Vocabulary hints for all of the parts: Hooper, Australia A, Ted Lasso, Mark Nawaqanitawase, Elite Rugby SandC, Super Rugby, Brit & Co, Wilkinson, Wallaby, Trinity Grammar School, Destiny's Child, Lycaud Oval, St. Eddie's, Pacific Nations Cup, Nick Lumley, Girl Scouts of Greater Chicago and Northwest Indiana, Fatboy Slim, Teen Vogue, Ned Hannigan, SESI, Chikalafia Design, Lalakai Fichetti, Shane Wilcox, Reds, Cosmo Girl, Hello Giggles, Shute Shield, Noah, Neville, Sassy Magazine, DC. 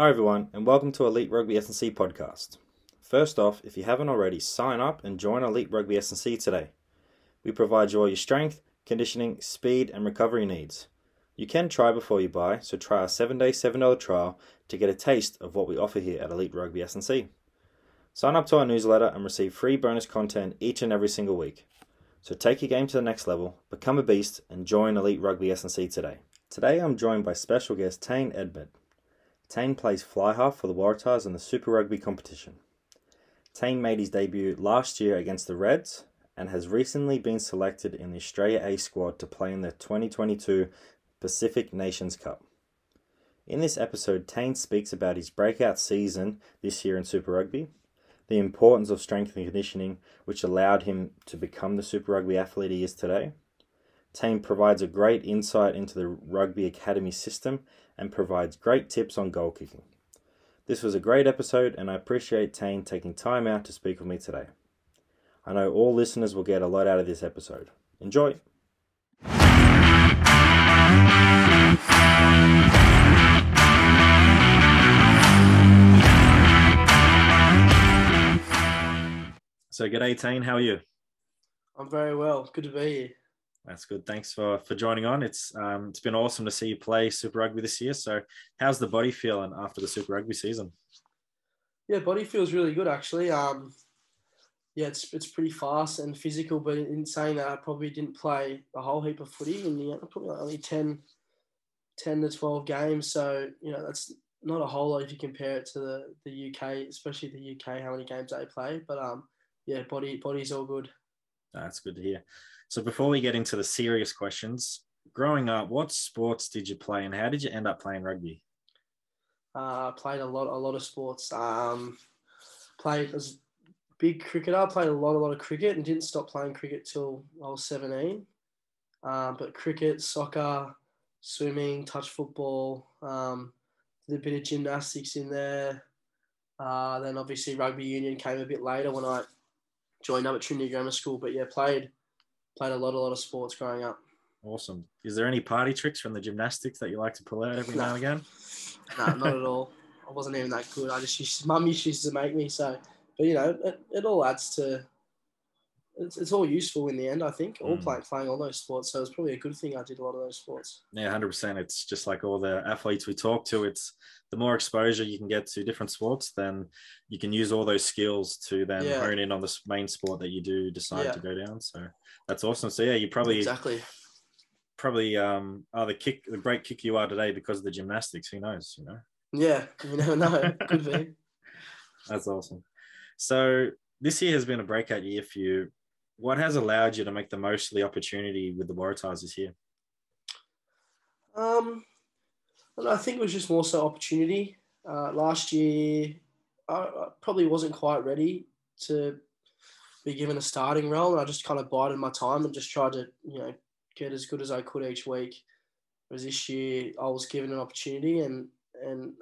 Hi everyone, and welcome to Elite Rugby S&C Podcast. First off, if you haven't already, sign up and join Elite Rugby S&C today. We provide you all your strength, conditioning, speed, and recovery needs. You can try before you buy, so try our 7-day, $7 trial to get a taste of what we offer here at Elite Rugby S&C. Sign up to our newsletter and receive free bonus content each and every single week. So take your game to the next level, become a beast, and join Elite Rugby S&C today. Today I'm joined by special guest Tane Edmed. Tane plays fly half for the Waratahs in the Super Rugby competition. Tane made his debut last year against the Reds and has recently been selected in the Australia A squad to play in the 2022 Pacific Nations Cup. In this episode, Tane speaks about his breakout season this year in Super Rugby, the importance of strength and conditioning which allowed him to become the Super Rugby athlete he is today. Tane provides a great insight into the Rugby Academy system and provides great tips on goal kicking. This was a great episode, and I appreciate Tane taking time out to speak with me today. I know all listeners will get a lot out of this episode. Enjoy! So, g'day Tane, how are you? I'm very well, good to be here. That's good. Thanks for joining on. It's been awesome to see you play Super Rugby this year. So how's the body feeling after the Super Rugby season? Yeah, body feels really good, actually. It's pretty fast and physical, but in saying that, I probably didn't play a whole heap of footy in the end, probably only 10 to 12 games. So, you know, that's not a whole lot if you compare it to the UK, especially the UK, how many games they play. But, body's all good. That's good to hear. So before we get into the serious questions, growing up, what sports did you play and how did you end up playing rugby? I played a lot of sports. Was a big cricketer. I played a lot of cricket and didn't stop playing cricket till I was 17. But cricket, soccer, swimming, touch football, did a bit of gymnastics in there. Then obviously rugby union came a bit later when I joined up at Trinity Grammar School. But yeah, played a lot of sports growing up. Awesome. Is there any party tricks from the gymnastics that you like to pull out every now and again? No, not at all. I wasn't even that good. I just used mum used to make me. So, but you know, it all adds to. It's all useful in the end, I think. All playing all those sports, so it's probably a good thing I did a lot of those sports. Yeah, 100%. It's just like all the athletes we talk to. It's the more exposure you can get to different sports, then you can use all those skills to then hone in on the main sport that you do decide to go down. So that's awesome. So yeah, you probably are the great kick you are today because of the gymnastics. Who knows? You know. Yeah, you never know. Could be. That's awesome. So this year has been a breakout year for you. What has allowed you to make the most of the opportunity with the Waratahs this year? I think it was just more so opportunity. Last year, I probably wasn't quite ready to be given a starting role, and I just kind of bided my time and just tried to, you know, get as good as I could each week. Whereas this year, I was given an opportunity, and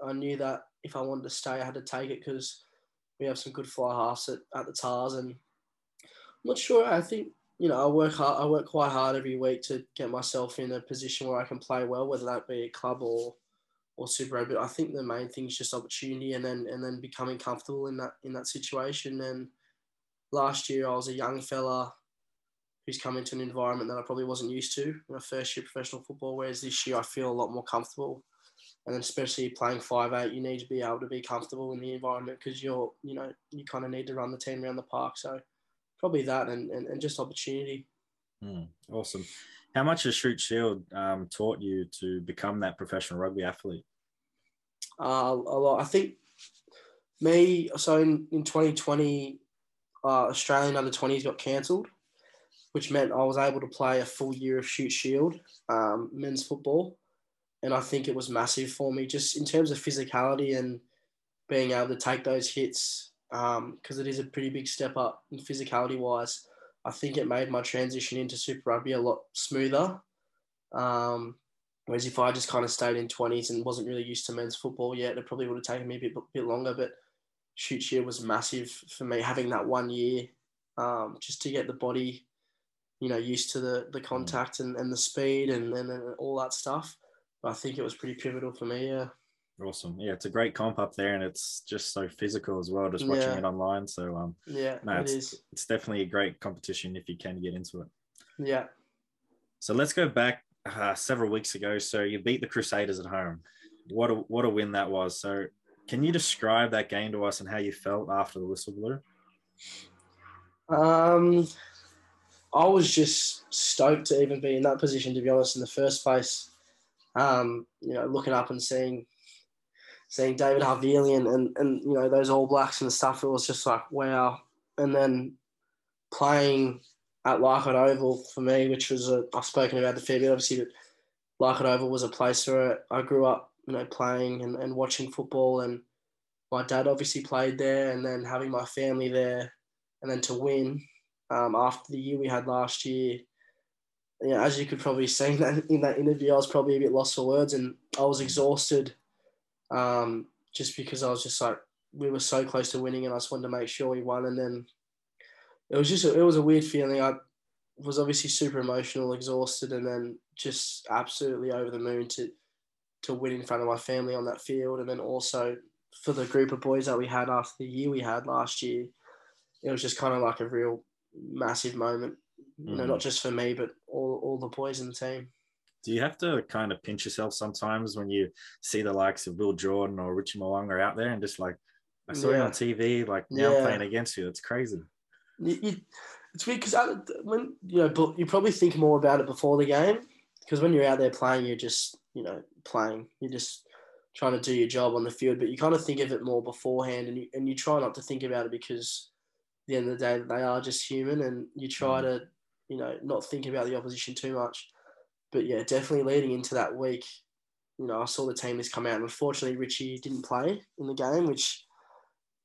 I knew that if I wanted to stay, I had to take it because we have some good fly halves at the Tars, and not sure. I think, you know, I work quite hard every week to get myself in a position where I can play well, whether that be a club or Super Rugby. But I think the main thing is just opportunity and then becoming comfortable in that situation. And last year I was a young fella who's come into an environment that I probably wasn't used to in my first year of professional football, whereas this year I feel a lot more comfortable. And then especially playing 5'8", you need to be able to be comfortable in the environment because you kind of need to run the team around the park. So probably that and just opportunity. Awesome. How much has Shute Shield taught you to become that professional rugby athlete? A lot. I think in 2020, Australian under-20s got cancelled, which meant I was able to play a full year of Shute Shield, men's football. And I think it was massive for me just in terms of physicality and being able to take those hits, because it is a pretty big step up in physicality wise. I think it made my transition into Super Rugby a lot smoother. Whereas if I just kind of stayed in 20s and wasn't really used to men's football yet, it probably would have taken me a bit longer, but Shute year was massive for me having that 1 year, just to get the body, you know, used to the contact and the speed and all that stuff. I think it was pretty pivotal for me, yeah. Awesome. Yeah, it's a great comp up there, and it's just so physical as well, just watching it online. So it's definitely a great competition if you can get into it. Yeah. So let's go back several weeks ago. So you beat the Crusaders at home. What a win that was. So can you describe that game to us and how you felt after the whistle blew? I was just stoked to even be in that position, to be honest, in the first place. Looking up and seeing David Havelian and you know, those All Blacks and stuff, it was just like, wow. And then playing at Lycaud Oval for me, which was, I've spoken about the fair bit, obviously, but Lycaud Oval was a place where I grew up, you know, playing and watching football, and my dad obviously played there, and then having my family there, and then to win after the year we had last year, you know, as you could probably see in that interview, I was probably a bit lost for words, and I was exhausted. Just because I was just like, we were so close to winning and I just wanted to make sure we won. And then it was just, it was a weird feeling. I was obviously super emotional, exhausted, and then just absolutely over the moon to win in front of my family on that field. And then also for the group of boys that we had after the year we had last year, it was just kind of like a real massive moment, you know, not just for me, but all the boys in the team. Do you have to kind of pinch yourself sometimes when you see the likes of Will Jordan or Richie Mo'unga out there and just like, I saw you on TV, like now I'm playing against you. It's crazy. It's weird because when, you know, you probably think more about it before the game, because when you're out there playing, you're just, you know, playing. You're just trying to do your job on the field, but you kind of think of it more beforehand, and you try not to think about it, because at the end of the day, they are just human, and you try to, you know, not think about the opposition too much. But yeah, definitely leading into that week, you know, I saw the team list come out, and unfortunately Richie didn't play in the game, which,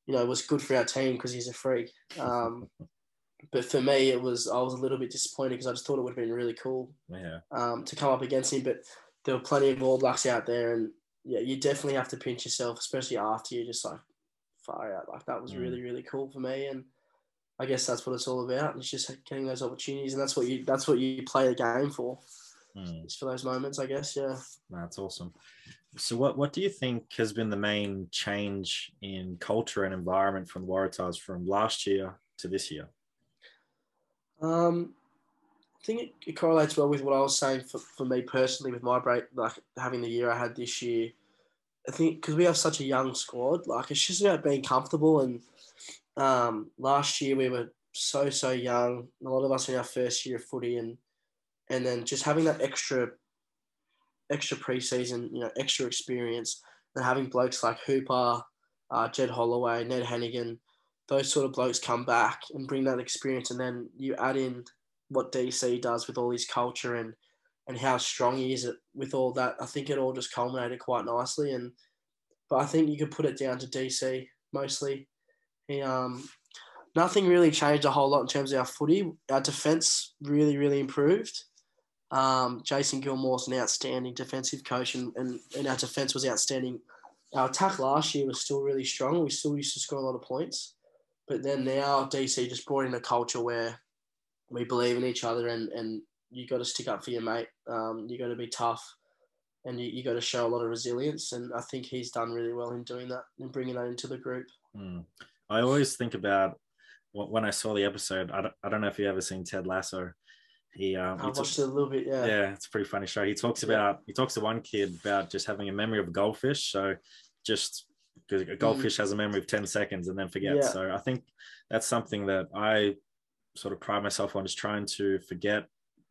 you know, was good for our team because he's a freak. But for me, I was a little bit disappointed because I just thought it would have been really cool to come up against him. But there were plenty of All Blacks out there, and yeah, you definitely have to pinch yourself, especially after you're just like far out. Like that was really, really cool for me, and I guess that's what it's all about. It's just getting those opportunities, and that's what you play the game for. Just for those moments, I guess. Yeah, that's awesome. So what do you think has been the main change in culture and environment from Waratahs from last year to this year? I think it correlates well with what I was saying for me personally with my break, like having the year I had this year. I think because we have such a young squad, like it's just about being comfortable, and last year we were so young, a lot of us in our first year of footy, and then just having that extra preseason, you know, extra experience, and having blokes like Hooper, Jed Holloway, Ned Hannigan, those sort of blokes come back and bring that experience. And then you add in what DC does with all his culture and how strong he is with all that. I think it all just culminated quite nicely. But I think you could put it down to DC mostly. He, nothing really changed a whole lot in terms of our footy. Our defence really, really improved. Jason Gilmore's an outstanding defensive coach, and our defence was outstanding. Our attack last year was still really strong. We still used to score a lot of points. But then now DC just brought in a culture where we believe in each other, and you got to stick up for your mate. You got to be tough, and you got to show a lot of resilience. And I think he's done really well in doing that and bringing that into the group. I always think about when I saw the episode. I don't know if you've ever seen Ted Lasso. He watched it a little bit, yeah, it's a pretty funny show. He talks to one kid about just having a memory of a goldfish, so just because a goldfish has a memory of 10 seconds and then forgets. So I think that's something that I sort of pride myself on, is trying to forget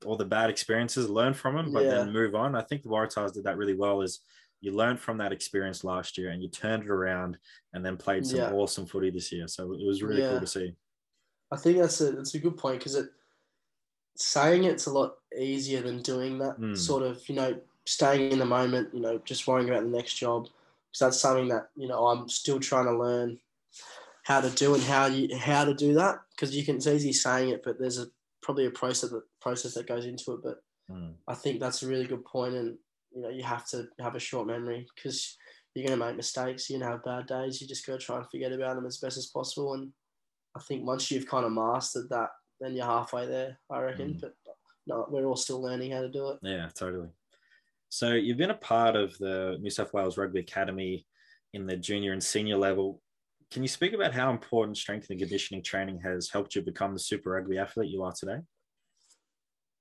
all the bad experiences, learn from them, but then move on. I think the Waratahs did that really well, is you learned from that experience last year and you turned it around and then played some awesome footy this year. So it was really cool to see. I think that's a good point, because saying it's a lot easier than doing that, sort of, you know, staying in the moment, you know, just worrying about the next job. Because that's something that, you know, I'm still trying to learn how to do, and how to do that. Because you can, it's easy saying it, but there's probably a process that goes into it. But I think that's a really good point, and you know, you have to have a short memory, because you're going to make mistakes, you're going to have bad days. You just got to try and forget about them as best as possible. And I think once you've kind of mastered that, then you're halfway there, I reckon. But no, we're all still learning how to do it. Yeah, totally. So you've been a part of the New South Wales Rugby Academy in the junior and senior level. Can you speak about how important strength and conditioning training has helped you become the Super Rugby athlete you are today?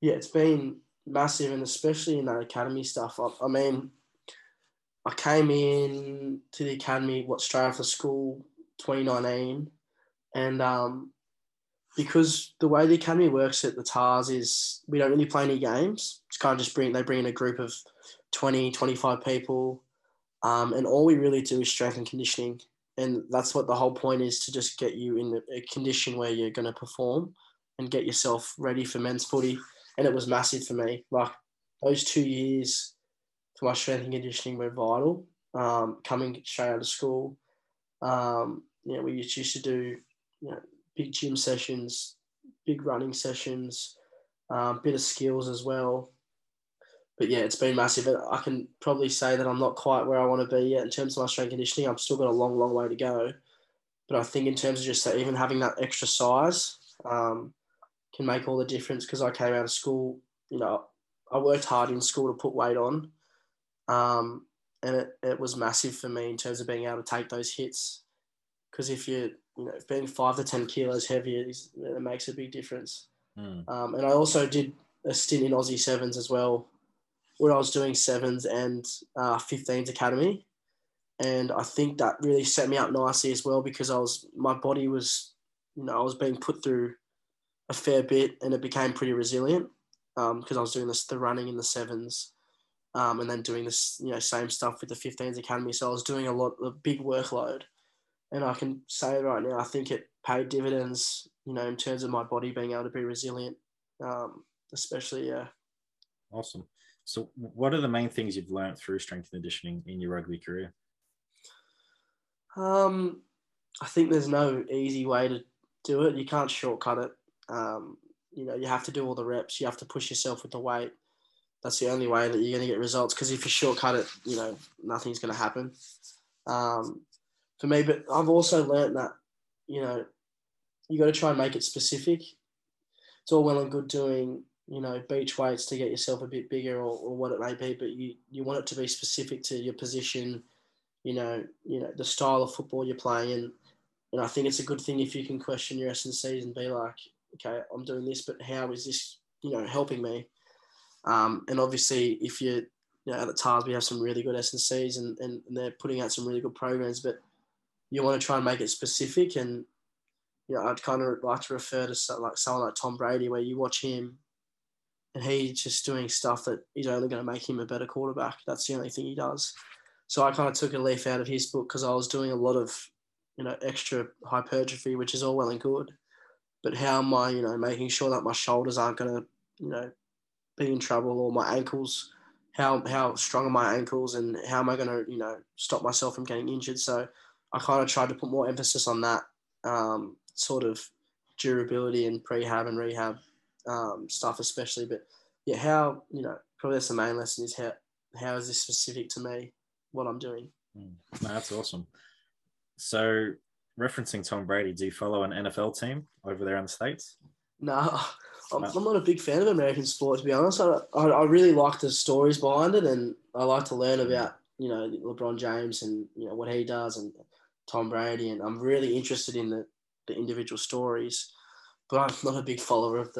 Yeah, it's been massive, and especially in that academy stuff. I mean, I came in to the academy straight after school, 2019, and because the way the academy works at the TARS is we don't really play any games. It's kind of just they bring in a group of 20, 25 people, and all we really do is strength and conditioning, and that's what the whole point is, to just get you in a condition where you're going to perform and get yourself ready for men's footy. And it was massive for me. Like, those 2 years for my strength and conditioning were vital. Coming straight out of school, we used to do big gym sessions, big running sessions, bit of skills as well. But yeah, it's been massive. I can probably say that I'm not quite where I want to be yet in terms of my strength and conditioning. I've still got a long, long way to go. But I think in terms of just even having that extra size, can make all the difference, because I came out of school, I worked hard in school to put weight on, and it was massive for me in terms of being able to take those hits, because if you're being 5 to 10 kilos heavier, it makes a big difference. And I also did a stint in Aussie Sevens as well, where I was doing Sevens and 15s Academy, and I think that really set me up nicely as well, because my body was I was being put through a fair bit, and it became pretty resilient, because I was doing the running in the Sevens, and then doing this same stuff with the 15s Academy. So I was doing a big workload, and I can say right now I think it paid dividends in terms of my body being able to be resilient, especially. Awesome. So what are the main things you've learned through strength and conditioning in your rugby career? I think there's no easy way to do it. You can't shortcut it. You have to do all the reps. You have to push yourself with the weight. That's the only way that you're going to get results, because if you shortcut it, nothing's going to happen for me. But I've also learned that, you got to try and make it specific. It's all well and good doing, beach weights to get yourself a bit bigger or what it may be, but you want it to be specific to your position, the style of football you're playing in. And I think it's a good thing if you can question your S&Cs and be like, okay, I'm doing this, but how is this, helping me? And obviously, if you're at the TARS, we have some really good S&Cs and they're putting out some really good programs, but you want to try and make it specific. And, I'd kind of like to refer to someone like Tom Brady, where you watch him and he's just doing stuff that is only going to make him a better quarterback. That's the only thing he does. So I kind of took a leaf out of his book, because I was doing a lot of, extra hypertrophy, which is all well and good, but how am I, making sure that my shoulders aren't going to, be in trouble, or my ankles, how strong are my ankles, and how am I going to, stop myself from getting injured? So I kind of tried to put more emphasis on that sort of durability and prehab and rehab stuff, especially. But yeah, probably that's the main lesson, is how is this specific to me, what I'm doing? No, that's awesome. So, referencing Tom Brady, do you follow an NFL team over there in the States? No, I'm not a big fan of American sport, to be honest. I really like the stories behind it, and I like to learn about, LeBron James and, what he does, and Tom Brady, and I'm really interested in the individual stories, but I'm not a big follower of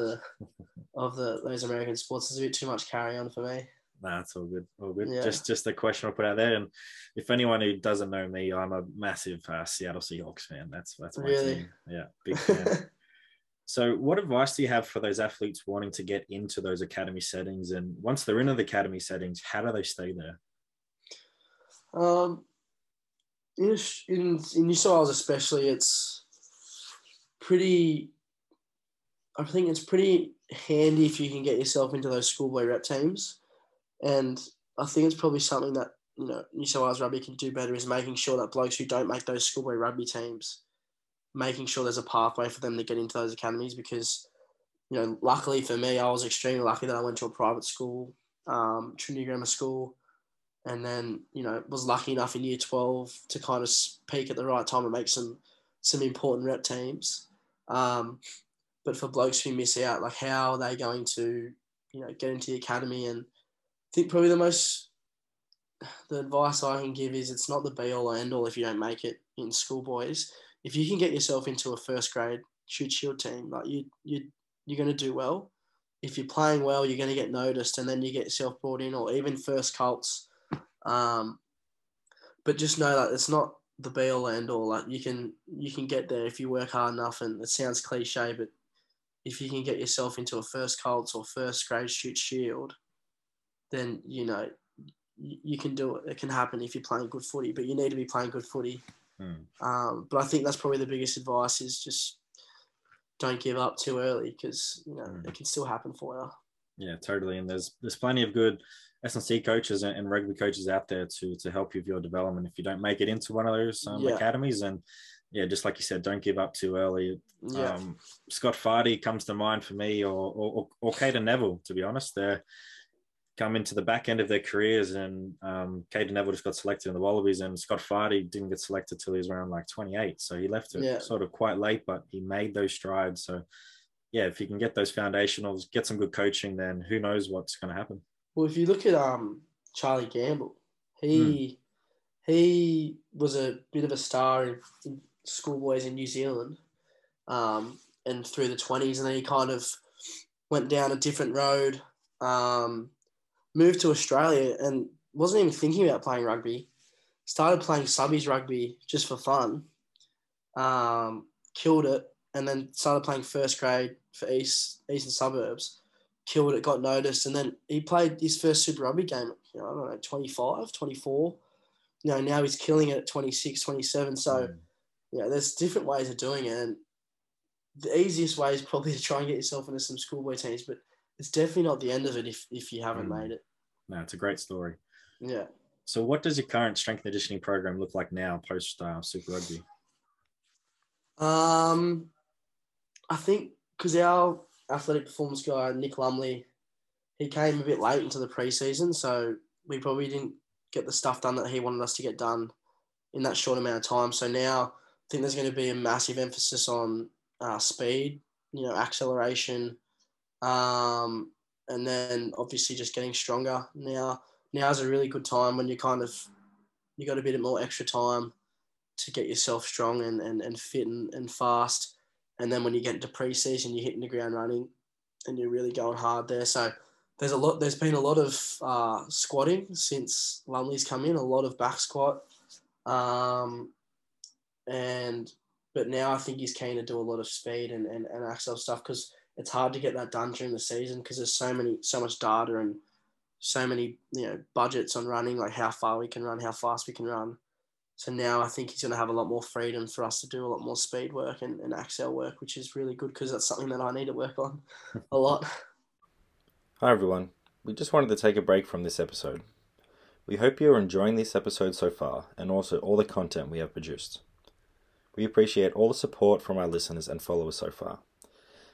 those American sports. It's a bit too much carry on for me. Nah, it's all good. All good. Yeah. Just a question I'll put out there. And if anyone who doesn't know me, I'm a massive Seattle Seahawks fan. That's my team. Yeah, big fan. So what advice do you have for those athletes wanting to get into those academy settings? And once they're into the academy settings, how do they stay there? In New South Wales especially, I think it's pretty handy if you can get yourself into those schoolboy rep teams. And I think it's probably something that, New South Wales Rugby can do better, is making sure that blokes who don't make those schoolboy rugby teams, making sure there's a pathway for them to get into those academies, because, luckily for me, I was extremely lucky that I went to a private school, Trinity Grammar School, and then, was lucky enough in year 12 to kind of peak at the right time and make some important rep teams. But for blokes who miss out, like, how are they going to, get into the academy and I think probably the advice I can give is it's not the be all or end all if you don't make it in school, boys. If you can get yourself into a first grade Shute Shield team, like you're going to do well. If you're playing well, you're going to get noticed, and then you get yourself brought in, or even first Colts. But just know that it's not the be all end all. Like you can get there if you work hard enough. And it sounds cliche, but if you can get yourself into a first Colts or first grade Shute Shield, then you can do it. It can happen if you're playing good footy, but you need to be playing good footy. But I think that's probably the biggest advice is just don't give up too early because it can still happen for you. Yeah, totally. And there's plenty of good S&C coaches and rugby coaches out there to help you with your development if you don't make it into one of those academies. And yeah, just like you said, don't give up too early. Yeah. Scott Fardy comes to mind for me, or Caden Neville, to be honest. They're come into the back end of their careers, and Caden Neville just got selected in the Wallabies, and Scott Fardy didn't get selected till he was around like 28, so he left it sort of quite late, but he made those strides. So yeah, if you can get those foundationals, get some good coaching, then who knows what's going to happen. Well, if you look at Charlie Gamble, he was a bit of a star in schoolboys in New Zealand, and through the 20s, and then he kind of went down a different road, moved to Australia and wasn't even thinking about playing rugby. Started playing subbies rugby just for fun. Killed it, and then started playing first grade for Eastern Suburbs. Killed it, got noticed, and then he played his first Super Rugby game, I don't know, 25, 24. Now he's killing it at 26, 27. So, there's different ways of doing it. And the easiest way is probably to try and get yourself into some schoolboy teams, but it's definitely not the end of it if you haven't made it. No, it's a great story. Yeah. So what does your current strength and conditioning program look like now post Super Rugby? I think because our athletic performance guy, Nick Lumley, he came a bit late into the preseason, so we probably didn't get the stuff done that he wanted us to get done in that short amount of time. So now I think there's going to be a massive emphasis on speed, acceleration, and then obviously just getting stronger. Now's a really good time when you got a bit more extra time to get yourself strong and fit and fast. And then when you get into preseason, you're hitting the ground running and you're really going hard there. So there's been a lot of squatting since Lumley's come in, a lot of back squat. But now I think he's keen to do a lot of speed and axle stuff, because it's hard to get that done during the season because there's so much data and so many, budgets on running, like how far we can run, how fast we can run. So now I think he's going to have a lot more freedom for us to do a lot more speed work and axel work, which is really good because that's something that I need to work on a lot. Hi, everyone. We just wanted to take a break from this episode. We hope you're enjoying this episode so far and also all the content we have produced. We appreciate all the support from our listeners and followers so far.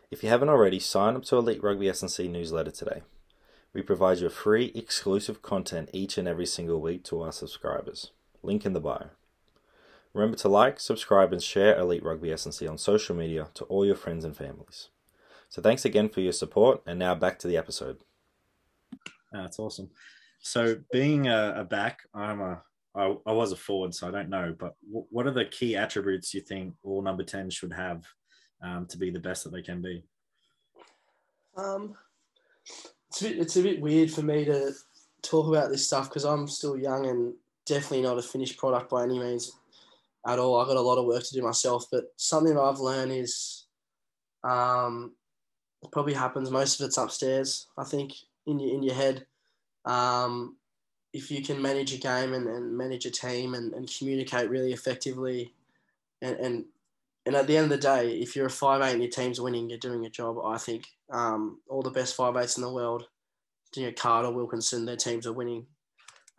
If you haven't already, sign up to Elite Rugby S&C newsletter today. We provide you free, exclusive content each and every single week to our subscribers. Link in the bio. Remember to like, subscribe and share Elite Rugby S&C on social media to all your friends and families. So thanks again for your support, and now back to the episode. That's awesome. So being a back, I was a forward, so I don't know, but what are the key attributes you think all number 10 should have to be the best that they can be? It's a bit weird for me to talk about this stuff because I'm still young and definitely not a finished product by any means at all. I've got a lot of work to do myself, but something I've learned is it probably happens, most of it's upstairs, I think, in your head. If you can manage a game and manage a team and communicate really effectively and at the end of the day, if you're a 5'8" and your team's winning, you're doing your job, I think. All the best 5'8s in the world, Carter, Wilkinson, their teams are winning.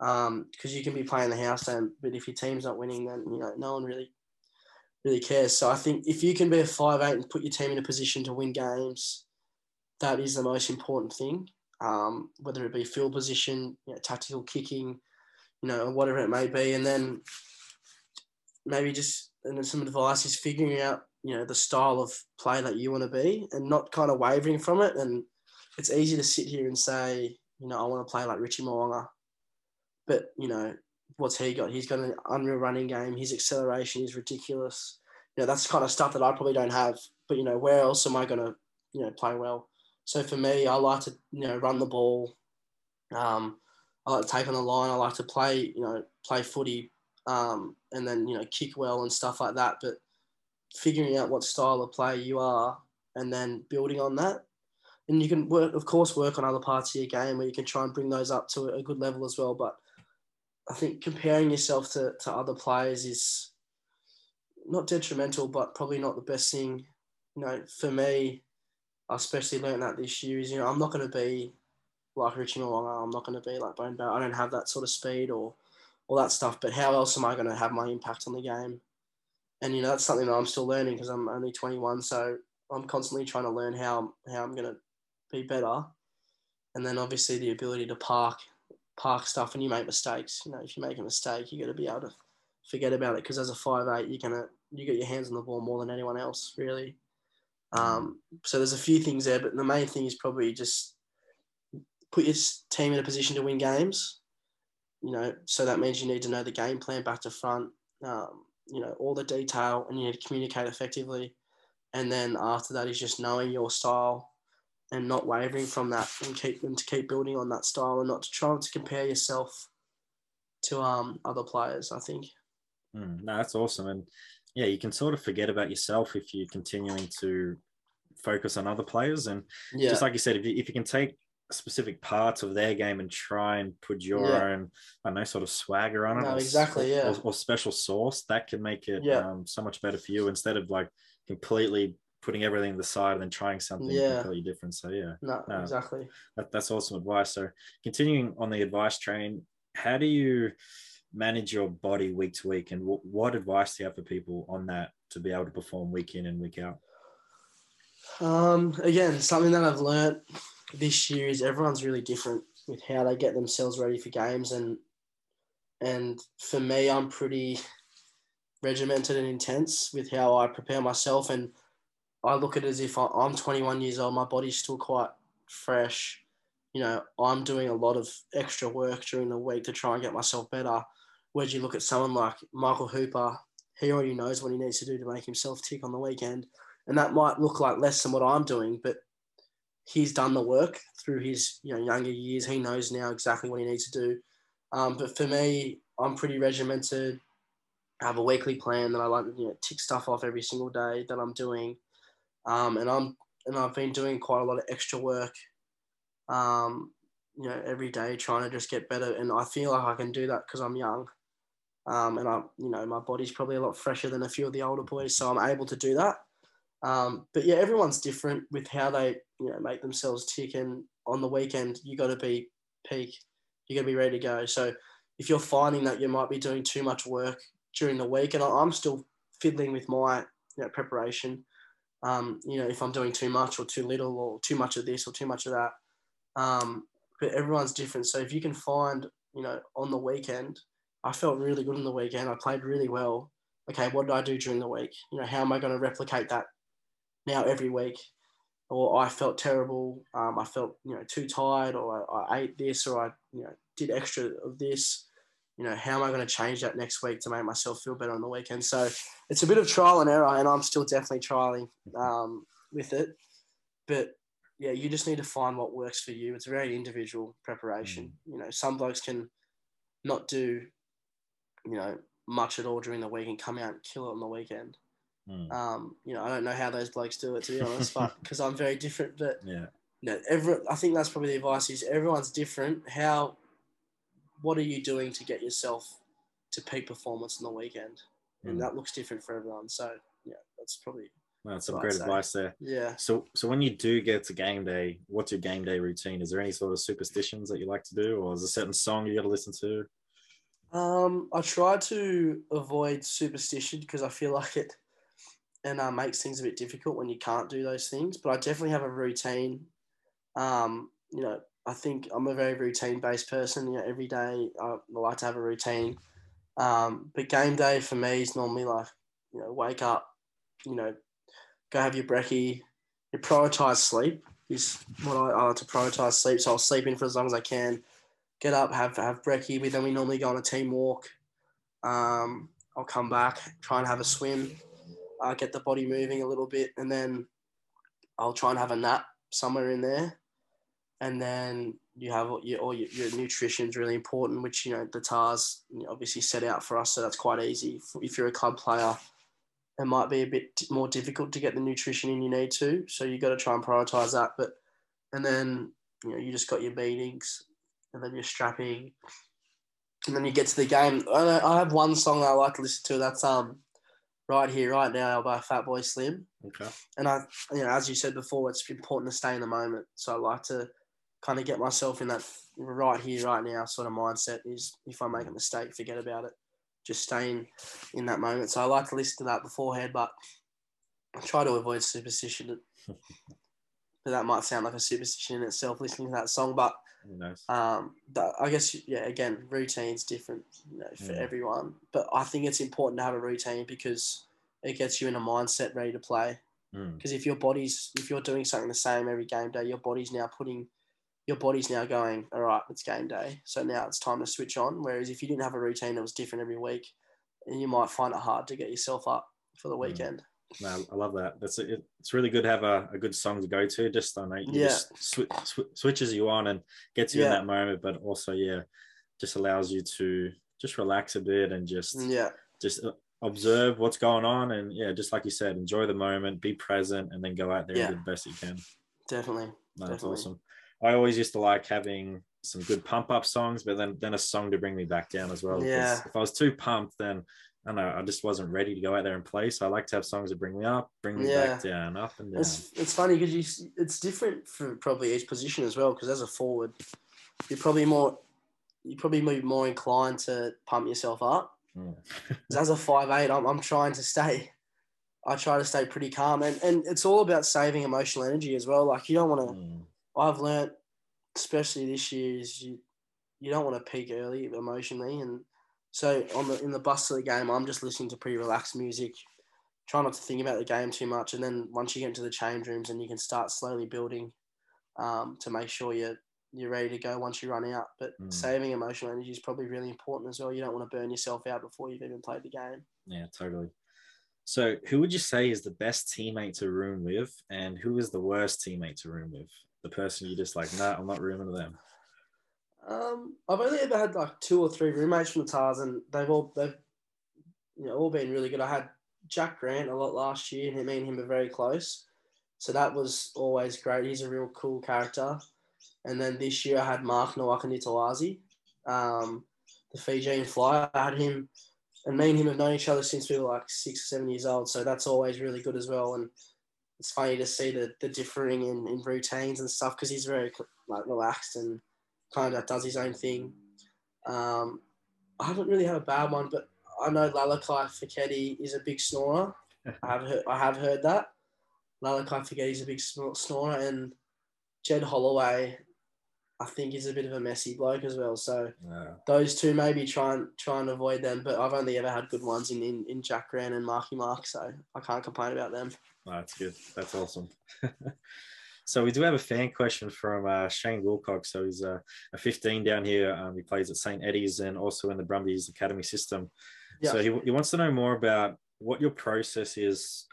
Because you can be playing the house game, but if your team's not winning, then no one really cares. So I think if you can be a 5'8" and put your team in a position to win games, that is the most important thing. Whether it be field position, tactical kicking, whatever it may be. And then maybe and then some advice is figuring out, the style of play that you want to be and not kind of wavering from it. And it's easy to sit here and say, you know, I want to play like Richie Mo'unga. But, you know, what's he got? He's got an unreal running game. His acceleration is ridiculous. You know, that's the kind of stuff that I probably don't have. But, you know, where else am I going to, you know, play well? So for me, I like to, you know, run the ball. I like to take on the line. I like to play, you know, play footy and then, you know, kick well and stuff like that. But figuring out what style of play you are and then building on that. And you can, work on other parts of your game where you can try and bring those up to a good level as well. But I think comparing yourself to other players is not detrimental, but probably not the best thing. You know, for me, I especially learned that this year is, you know, I'm not going to be like Richie Mo'unga. I'm not going to be like Bone Barrow. I don't have that sort of speed or all that stuff. But how else am I going to have my impact on the game? And, you know, that's something that I'm still learning because I'm only 21. So I'm constantly trying to learn how I'm going to be better. And then obviously the ability to park stuff, and you make mistakes. You know, if you make a mistake, you got to be able to forget about it, because as a 5'8", you got your hands on the ball more than anyone else, really. So there's a few things there, but the main thing is probably just put your team in a position to win games. You know, so that means you need to know the game plan back to front, you know, all the detail, and you need to communicate effectively. And then after that is just knowing your style and not wavering from that, and keep building on that style, and not to try to compare yourself to other players, I think. No, that's awesome. And yeah, you can sort of forget about yourself if you're continuing to focus on other players. And yeah, just like you said, if you can take specific parts of their game and try and put your own, I don't know, sort of swagger on it, or special sauce, that can make it so much better for you, instead of like completely putting everything to the side and then trying something completely different. So exactly. That's awesome advice. So continuing on the advice train, how do you manage your body week to week, and what advice do you have for people on that to be able to perform week in and week out? Again, something that I've learned this year is everyone's really different with how they get themselves ready for games. And for me, I'm pretty regimented and intense with how I prepare myself, and I look at it as if I'm 21 years old, my body's still quite fresh. You know, I'm doing a lot of extra work during the week to try and get myself better. Whereas you look at someone like Michael Hooper, he already knows what he needs to do to make himself tick on the weekend. And that might look like less than what I'm doing, but he's done the work through his, you know, younger years. He knows now exactly what he needs to do. But for me, I'm pretty regimented. I have a weekly plan that I like to, you know, tick stuff off every single day that I'm doing. And I've been doing quite a lot of extra work, you know, every day, trying to just get better. And I feel like I can do that because I'm young, and I, you know, my body's probably a lot fresher than a few of the older boys, so I'm able to do that. But yeah, everyone's different with how they, you know, make themselves tick. And on the weekend, you got to be peak. You got to be ready to go. So if you're finding that you might be doing too much work during the week, and I'm still fiddling with my, you know, preparation. You know, if I'm doing too much or too little, or too much of this or too much of that. But everyone's different. So if you can find, you know, on the weekend, I felt really good on the weekend, I played really well. Okay, what did I do during the week? You know, how am I going to replicate that now every week? Or I felt terrible. I felt, you know, too tired, or I ate this, or I, you know, did extra of this. You know, how am I going to change that next week to make myself feel better on the weekend? So it's a bit of trial and error, and I'm still definitely trialing with it. But yeah, you just need to find what works for you. It's a very individual preparation. You know, some blokes can not do, you know, much at all during the week and come out and kill it on the weekend. You know, I don't know how those blokes do it, to be honest, but because I'm very different. But yeah, you know, I think that's probably the advice, is everyone's different. What are you doing to get yourself to peak performance on the weekend? And that looks different for everyone. So yeah, that's probably some great advice there. Yeah. So when you do get to game day, what's your game day routine? Is there any sort of superstitions that you like to do, or is there a certain song you got to listen to? I try to avoid superstition because I feel like it makes things a bit difficult when you can't do those things. But I definitely have a routine. You know, I think I'm a very routine-based person. You know, every day I like to have a routine. But game day for me is normally like, you know, wake up, you know, go have your brekkie, you prioritise sleep. is what I to prioritise sleep. So I'll sleep in for as long as I can, get up, have brekkie, but then we normally go on a team walk. I'll come back, try and have a swim, get the body moving a little bit, and then I'll try and have a nap somewhere in there. And then you have your nutrition is really important, which, you know, the TARS obviously set out for us, so that's quite easy. If you're a club player, it might be a bit more difficult to get the nutrition in you need to, so you got to try and prioritise that. But and then, you know, you just got your beatings, and then you're strapping, and then you get to the game. I have one song that I like to listen to. That's Right Here, Right Now by Fatboy Slim. Okay. And I, you know, as you said before, it's important to stay in the moment. So I like to kind of get myself in that right here, right now sort of mindset. Is if I make a mistake, forget about it. Just staying in that moment. So I like to listen to that beforehand, but I try to avoid superstition. But that might sound like a superstition in itself, listening to that song. But nice. I guess, yeah, again, routine's different, you know, for everyone. But I think it's important to have a routine because it gets you in a mindset ready to play. Because if you're doing something the same every game day, your body's now going, all right, it's game day, so now it's time to switch on. Whereas if you didn't have a routine that was different every week, and you might find it hard to get yourself up for the weekend. No, I love that. It's really good to have a good song to go to. Just, I know, switches you on and gets you in that moment, but also, just allows you to just relax a bit and just observe what's going on. And, just like you said, enjoy the moment, be present, and then go out there and do the best you can. Definitely. No, that's awesome. I always used to like having some good pump-up songs, but then a song to bring me back down as well. Yeah. If I was too pumped, then I don't know, I just wasn't ready to go out there and play. So I like to have songs that bring me up, bring me back down, up and down. It's funny because it's different for probably each position as well. Because as a forward, you're probably more inclined to pump yourself up. As a 5'8", I'm trying to stay. I try to stay pretty calm, and it's all about saving emotional energy as well. Like you don't want to. I've learnt, especially this year, is you don't want to peak early emotionally, and so in the bus of the game, I'm just listening to pretty relaxed music, try not to think about the game too much, and then once you get into the change rooms, and you can start slowly building to make sure you're ready to go once you run out. But saving emotional energy is probably really important as well. You don't want to burn yourself out before you've even played the game. Yeah, totally. So who would you say is the best teammate to room with, and who is the worst teammate to room with? The person you just like, no, I'm not rooming with them. I've only ever had like 2 or 3 roommates from the TARS, and they've all been really good. I had Jack Grant a lot last year, and me and him are very close, so that was always great. He's a real cool character. And then this year I had Mark Nawaqanitawase, the Fijian flyer. I had him, and me and him have known each other since we were like 6 or 7 years old, so that's always really good as well. And it's funny to see the differing in routines and stuff, because he's very like relaxed and kind of does his own thing. I haven't really had a bad one, but I know Lalakai Fichetti is a big snorer. I have heard that. Lalakai Fichetti is a big snorer, and Jed Holloway, I think, is a bit of a messy bloke as well. So those two, maybe try and avoid them. But I've only ever had good ones in Jack Grant and Marky Mark, so I can't complain about them. Oh, that's good. That's awesome. So we do have a fan question from Shane Wilcox. So he's a 15 down here. He plays at St. Eddie's and also in the Brumbies Academy system. Yeah. So he wants to know more about what your process is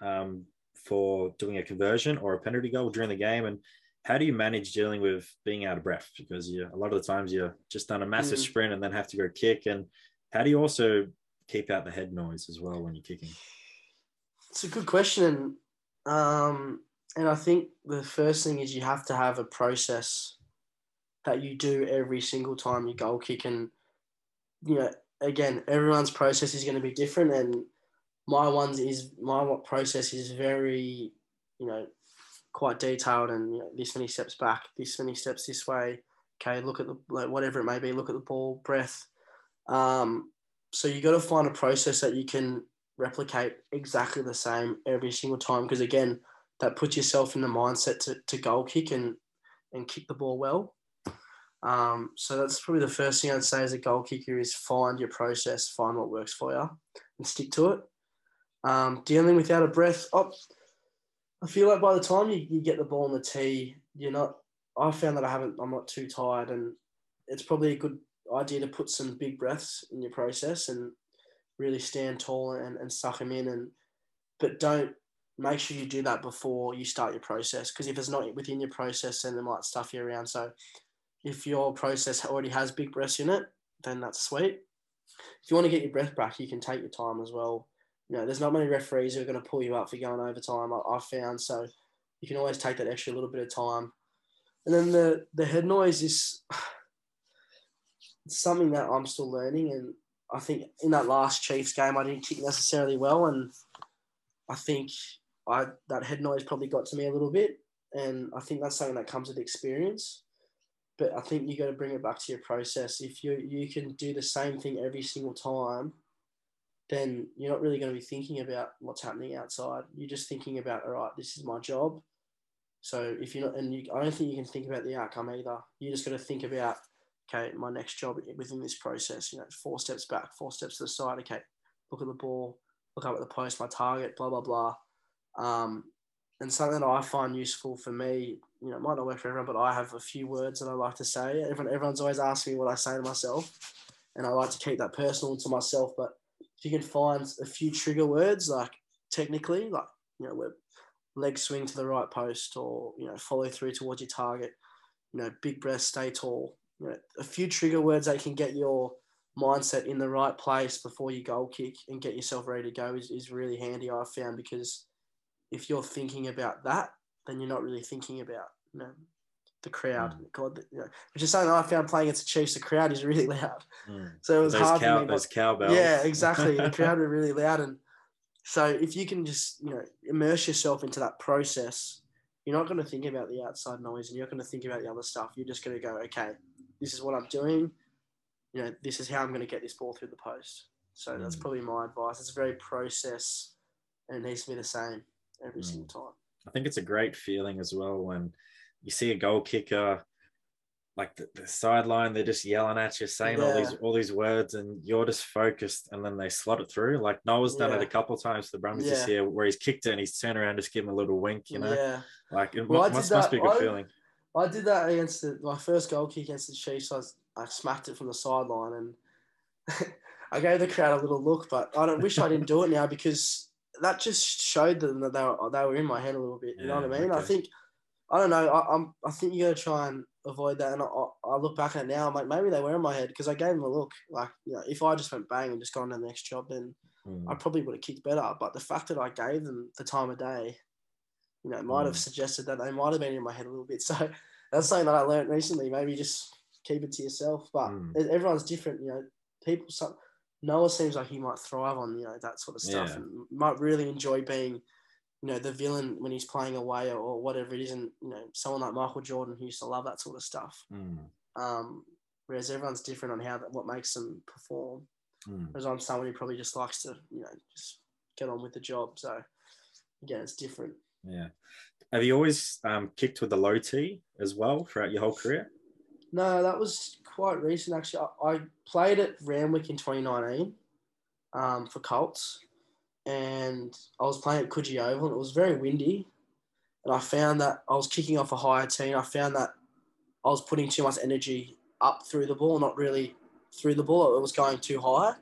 for doing a conversion or a penalty goal during the game, and how do you manage dealing with being out of breath? Because a lot of the times you're just done a massive sprint and then have to go kick. And how do you also keep out the head noise as well when you're kicking? It's a good question. And I think the first thing is you have to have a process that you do every single time you goal kick. And, you know, again, everyone's process is going to be different. And my process is very, you know, quite detailed, and you know, this many steps back, this many steps this way. Okay. Look at whatever it may be, look at the ball, breath. So you got to find a process that you can replicate exactly the same every single time, because again, that puts yourself in the mindset to goal kick and kick the ball well. So that's probably the first thing I'd say as a goal kicker is find your process, find what works for you, and stick to it. Dealing with out of breath, I feel like by the time you get the ball on the tee, I found that I'm not too tired, and it's probably a good idea to put some big breaths in your process and really stand tall and suck them in. But don't make sure you do that before you start your process, because if it's not within your process, then they might stuff you around. So if your process already has big breaths in it, then that's sweet. If you want to get your breath back, you can take your time as well. There's not many referees who are going to pull you up for going overtime, I've found. So you can always take that extra little bit of time. And then the head noise is something that I'm still learning. And I think in that last Chiefs game, I didn't kick necessarily well. And I think that head noise probably got to me a little bit. And I think that's something that comes with experience. But I think you got to bring it back to your process. If you can do the same thing every single time, then you're not really going to be thinking about what's happening outside. You're just thinking about, all right, this is my job. So if you're not, I don't think you can think about the outcome either. You just got to think about, okay, my next job within this process, 4 steps back, 4 steps to the side. Okay, look at the ball, look up at the post, my target, blah, blah, blah. And something that I find useful for me, it might not work for everyone, but I have a few words that I like to say. Everyone's always asking me what I say to myself, and I like to keep that personal to myself. But if you can find a few trigger words, like technically, leg swing to the right post, or, follow through towards your target, big breath, stay tall, a few trigger words that can get your mindset in the right place before you goal kick and get yourself ready to go is really handy, I've found, because if you're thinking about that, then you're not really thinking about, the crowd, which is something I found playing against the Chiefs. The crowd is really loud. So it was hard for me. Those cowbells. Yeah, exactly. The crowd were really loud. And so if you can just, immerse yourself into that process, you're not going to think about the outside noise, and you're not going to think about the other stuff. You're just going to go, okay, this is what I'm doing. This is how I'm going to get this ball through the post. So that's probably my advice. It's very process, and it needs to be the same every single time. I think it's a great feeling as well when you see a goal kicker, like the sideline, they're just yelling at you, saying all these words, and you're just focused, and then they slot it through. Like Noah's done it a couple of times for the Brumbies this year, where he's kicked it and he's turned around, just give him a little wink, Like it must be a good feeling. I did that against my first goal kick against the Chiefs. I smacked it from the sideline, and I gave the crowd a little look, but I wish I didn't do it now, because that just showed them that they were in my head a little bit. You know what I mean? Okay. I think you gotta try and avoid that. And I look back at it now, I'm like, maybe they were in my head because I gave them a look. Like, if I just went bang and just gone to the next job, then I probably would have kicked better. But the fact that I gave them the time of day, might have suggested that they might have been in my head a little bit. So that's something that I learned recently. Maybe just keep it to yourself. But everyone's different. People. Noah seems like he might thrive on that sort of stuff, and might really enjoy being, the villain when he's playing away or whatever it is. And, someone like Michael Jordan, who used to love that sort of stuff. Whereas everyone's different on what makes them perform. Whereas I'm someone who probably just likes to, just get on with the job. So again, it's different. Yeah. Have you always kicked with the low T as well throughout your whole career? No, that was quite recent, actually. I played at Ramwick in 2019 for Colts, and I was playing at Coogee Oval, and it was very windy, and I found that I was kicking off a higher tee. I found that I was putting too much energy up through the ball, not really through the ball. It was going too high.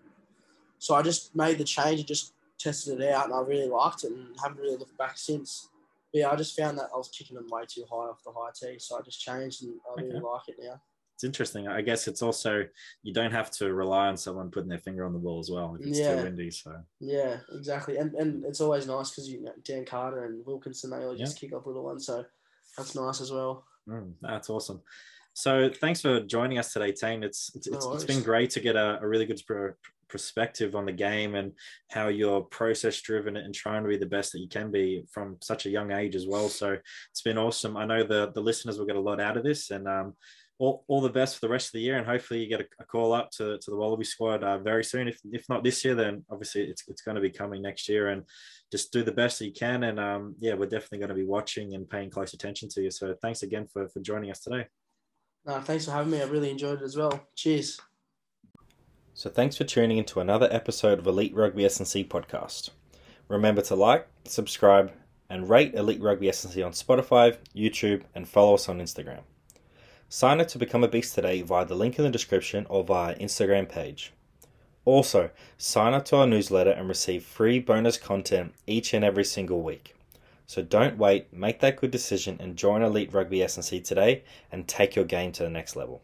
So I just made the change and just tested it out, and I really liked it and haven't really looked back since. I just found that I was kicking them way too high off the high tee, so I just changed, and I really like it now. It's interesting. I guess it's also, you don't have to rely on someone putting their finger on the ball as well if it's too windy. So yeah, exactly. And it's always nice because Dan Carter and Wilkinson, they all just kick off little ones, so that's nice as well. That's awesome. So thanks for joining us today, Tane. It's been great to get a really good perspective on the game and how you're process driven and trying to be the best that you can be from such a young age as well. So it's been awesome. I know the listeners will get a lot out of this, and all the best for the rest of the year, and hopefully you get a call up to the Wallaby squad very soon. If not this year, then obviously it's going to be coming next year, and just do the best that you can. And we're definitely going to be watching and paying close attention to you. So thanks again for joining us today. Thanks for having me. I really enjoyed it as well. Cheers. So thanks for tuning into another episode of Elite Rugby S&C Podcast. Remember to like, subscribe, and rate Elite Rugby S&C on Spotify, YouTube, and follow us on Instagram. Sign up to become a beast today via the link in the description or via Instagram page. Also, sign up to our newsletter and receive free bonus content each and every single week. So don't wait, make that good decision and join Elite Rugby S&C today and take your game to the next level.